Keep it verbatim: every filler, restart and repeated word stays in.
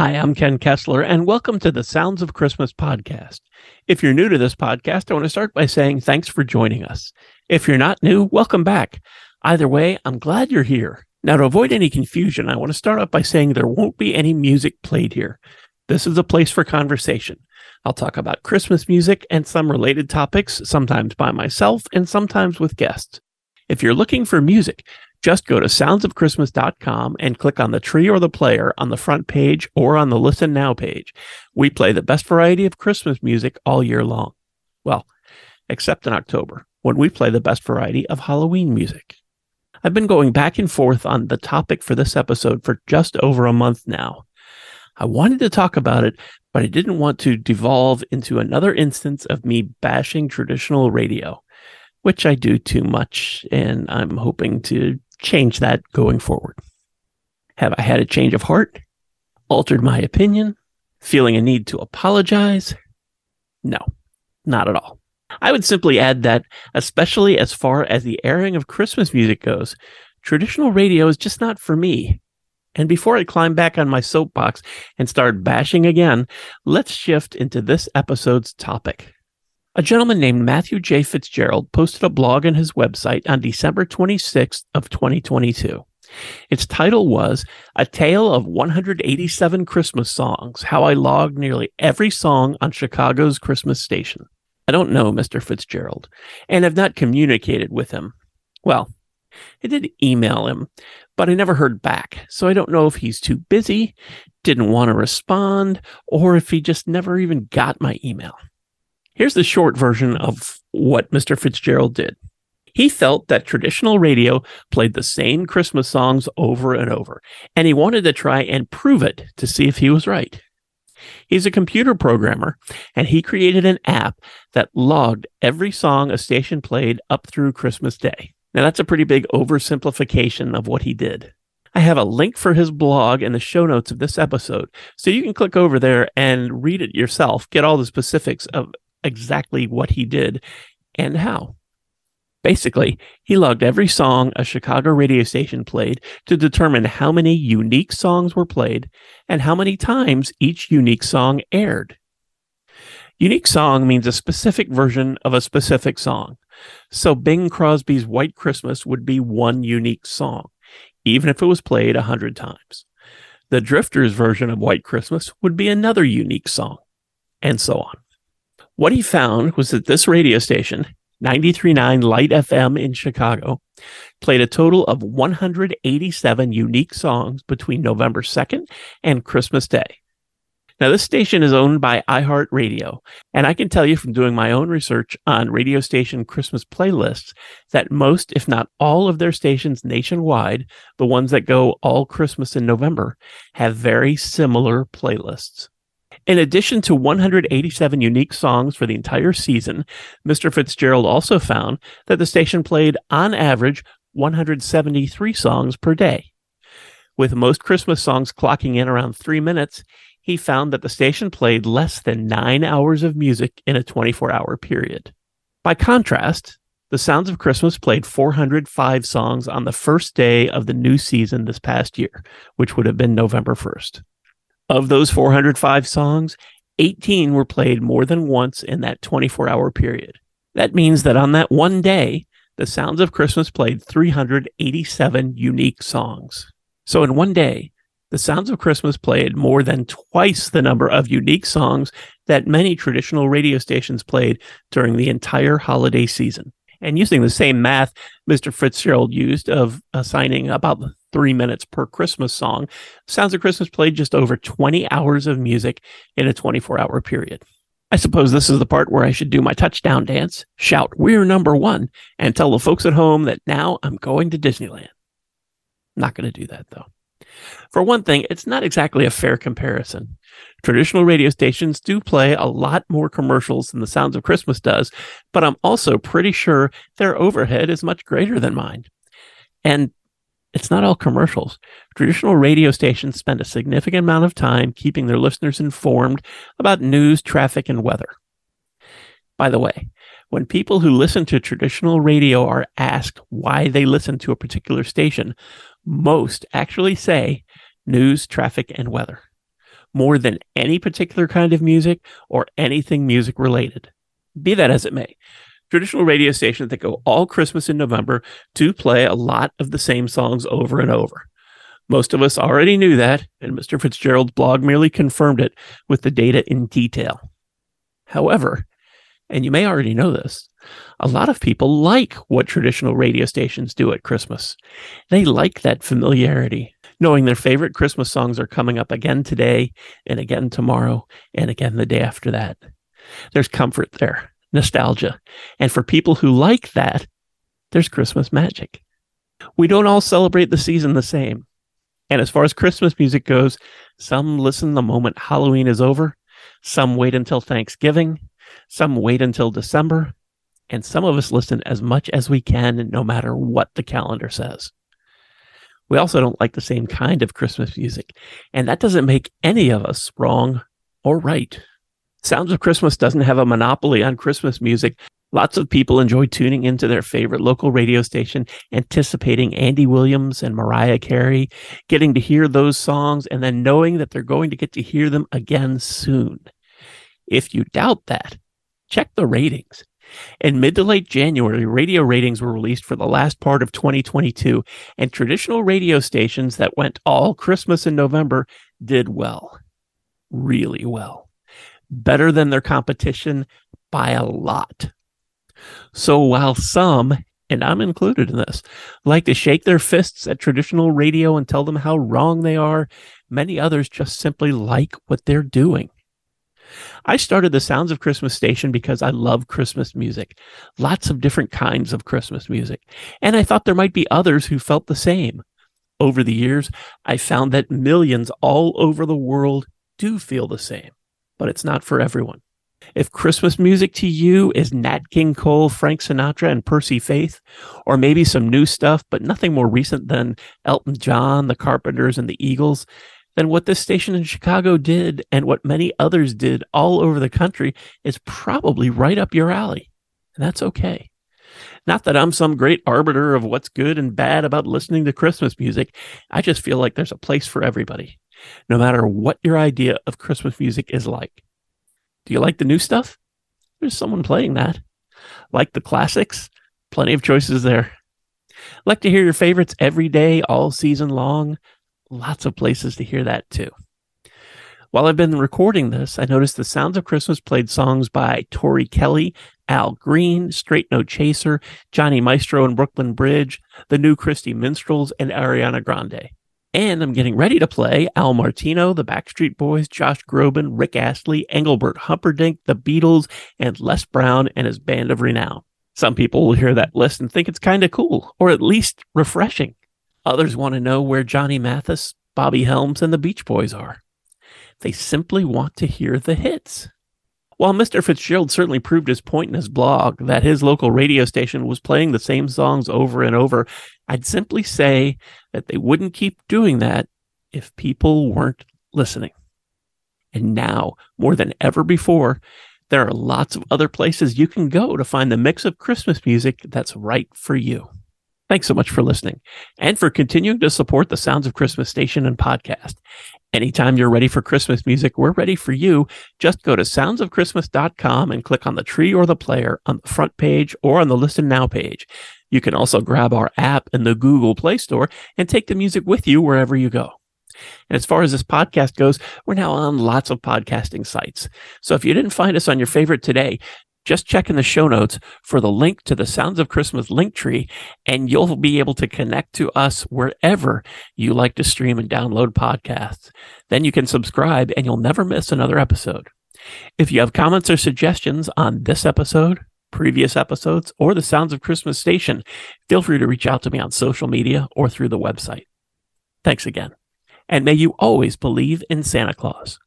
Hi, I'm Ken Kessler, and welcome to the Sounds of Christmas podcast. If you're new to this podcast, I want to start by saying thanks for joining us. If you're not new, welcome back. Either way, I'm glad you're here. Now, to avoid any confusion, I want to start off by saying there won't be any music played here. This is a place for conversation. I'll talk about Christmas music and some related topics, sometimes by myself and sometimes with guests. If you're looking for music, just go to sounds of christmas dot com and click on the tree or the player on the front page or on the Listen Now page. We play the best variety of Christmas music all year long. Well, except in October, when we play the best variety of Halloween music. I've been going back and forth on the topic for this episode for just over a month now. I wanted to talk about it, but I didn't want to devolve into another instance of me bashing traditional radio, which I do too much, and I'm hoping to change that going forward. Have I had a change of heart? Altered my opinion? Feeling a need to apologize? No, not at all. I would simply add that, especially as far as the airing of Christmas music goes, traditional radio is just not for me. And before I climb back on my soapbox and start bashing again, let's shift into this episode's topic. A gentleman named Matthew J. Fitzgerald posted a blog on his website on December twenty-sixth of twenty twenty-two. Its title was A Tale of one hundred eighty-seven Christmas Songs, How I Logged Nearly Every Song on Chicago's Christmas Station. I don't know Mister Fitzgerald, and have not communicated with him. Well, I did email him, but I never heard back, so I don't know if he's too busy, didn't want to respond, or if he just never even got my email. Here's the short version of what Mister Fitzgerald did. He felt that traditional radio played the same Christmas songs over and over, and he wanted to try and prove it to see if he was right. He's a computer programmer, and he created an app that logged every song a station played up through Christmas Day. Now, that's a pretty big oversimplification of what he did. I have a link for his blog in the show notes of this episode, so you can click over there and read it yourself, get all the specifics of exactly what he did and how. Basically, he logged every song a Chicago radio station played to determine how many unique songs were played and how many times each unique song aired. Unique song means a specific version of a specific song. So Bing Crosby's White Christmas would be one unique song, even if it was played a hundred times. The Drifters' version of White Christmas would be another unique song, and so on. What he found was that this radio station, ninety-three point nine Light F M in Chicago, played a total of one hundred eighty-seven unique songs between November second and Christmas Day. Now, this station is owned by iHeartRadio, and I can tell you from doing my own research on radio station Christmas playlists that most, if not all, of their stations nationwide, the ones that go all Christmas in November, have very similar playlists. In addition to one hundred eighty-seven unique songs for the entire season, Mister Fitzgerald also found that the station played, on average, one hundred seventy-three songs per day. With most Christmas songs clocking in around three minutes, he found that the station played less than nine hours of music in a twenty-four hour period. By contrast, the Sounds of Christmas played four hundred five songs on the first day of the new season this past year, which would have been November first. Of those four hundred five songs, eighteen were played more than once in that twenty-four hour period. That means that on that one day, the Sounds of Christmas played three hundred eighty-seven unique songs. So in one day, the Sounds of Christmas played more than twice the number of unique songs that many traditional radio stations played during the entire holiday season. And using the same math Mister Fitzgerald used of assigning about three minutes per Christmas song, Sounds of Christmas played just over twenty hours of music in a twenty-four hour period. I suppose this is the part where I should do my touchdown dance, shout, "We're number one," and tell the folks at home that now I'm going to Disneyland. I'm not going to do that, though. For one thing, it's not exactly a fair comparison. Traditional radio stations do play a lot more commercials than the Sounds of Christmas does, but I'm also pretty sure their overhead is much greater than mine. And it's not all commercials. Traditional radio stations spend a significant amount of time keeping their listeners informed about news, traffic, and weather. By the way, when people who listen to traditional radio are asked why they listen to a particular station, most actually say news, traffic, and weather. more than any particular kind of music or anything music related. Be that as it may, traditional radio stations that go all Christmas in November do play a lot of the same songs over and over. Most of us already knew that, and Mister Fitzgerald's blog merely confirmed it with the data in detail. However, and you may already know this, a lot of people like what traditional radio stations do at Christmas. They like that familiarity, knowing their favorite Christmas songs are coming up again today, and again tomorrow, and again the day after that. There's comfort there, nostalgia, and for people who like that, there's Christmas magic. We don't all celebrate the season the same. And as far as Christmas music goes, some listen the moment Halloween is over, some wait until Thanksgiving, some wait until December, and some of us listen as much as we can, no matter what the calendar says. We also don't like the same kind of Christmas music, and that doesn't make any of us wrong or right. Sounds of Christmas doesn't have a monopoly on Christmas music. Lots of people enjoy tuning into their favorite local radio station, anticipating Andy Williams and Mariah Carey, getting to hear those songs, and then knowing that they're going to get to hear them again soon. If you doubt that, check the ratings. In mid to late January, radio ratings were released for the last part of twenty twenty-two, and traditional radio stations that went all Christmas in November did well. Really well. Better than their competition by a lot. So while some, and I'm included in this, like to shake their fists at traditional radio and tell them how wrong they are, many others just simply like what they're doing. I started the Sounds of Christmas station because I love Christmas music, lots of different kinds of Christmas music, and I thought there might be others who felt the same. Over the years, I found that millions all over the world do feel the same, but it's not for everyone. If Christmas music to you is Nat King Cole, Frank Sinatra, and Percy Faith, or maybe some new stuff, but nothing more recent than Elton John, the Carpenters, and the Eagles, then what this station in Chicago did and what many others did all over the country is probably right up your alley. And that's okay. Not that I'm some great arbiter of what's good and bad about listening to Christmas music. I just feel like there's a place for everybody, no matter what your idea of Christmas music is like. Do you like the new stuff? There's someone playing that. Like the classics? Plenty of choices there. Like to hear your favorites every day, all season long? Lots of places to hear that too. While I've been recording this, I noticed the Sounds of Christmas played songs by Tori Kelly, Al Green, Straight No Chaser, Johnny Maestro and Brooklyn Bridge, the new Christy Minstrels, and Ariana Grande. And I'm getting ready to play Al Martino, the Backstreet Boys, Josh Groban, Rick Astley, Engelbert Humperdinck, the Beatles, and Les Brown and his Band of Renown. Some people will hear that list and think it's kind of cool, or at least refreshing. Others want to know where Johnny Mathis, Bobby Helms, and the Beach Boys are. They simply want to hear the hits. While Mister Fitzgerald certainly proved his point in his blog that his local radio station was playing the same songs over and over, I'd simply say that they wouldn't keep doing that if people weren't listening. And now, more than ever before, there are lots of other places you can go to find the mix of Christmas music that's right for you. Thanks so much for listening and for continuing to support the Sounds of Christmas station and podcast. Anytime you're ready for Christmas music, we're ready for you. Just go to sounds of christmas dot com and click on the tree or the player on the front page or on the Listen Now page. You can also grab our app in the Google Play Store and take the music with you wherever you go. And as far as this podcast goes, we're now on lots of podcasting sites. So if you didn't find us on your favorite today, just check in the show notes for the link to the Sounds of Christmas link tree, and you'll be able to connect to us wherever you like to stream and download podcasts. Then you can subscribe, and you'll never miss another episode. If you have comments or suggestions on this episode, previous episodes, or the Sounds of Christmas station, feel free to reach out to me on social media or through the website. Thanks again, and may you always believe in Santa Claus.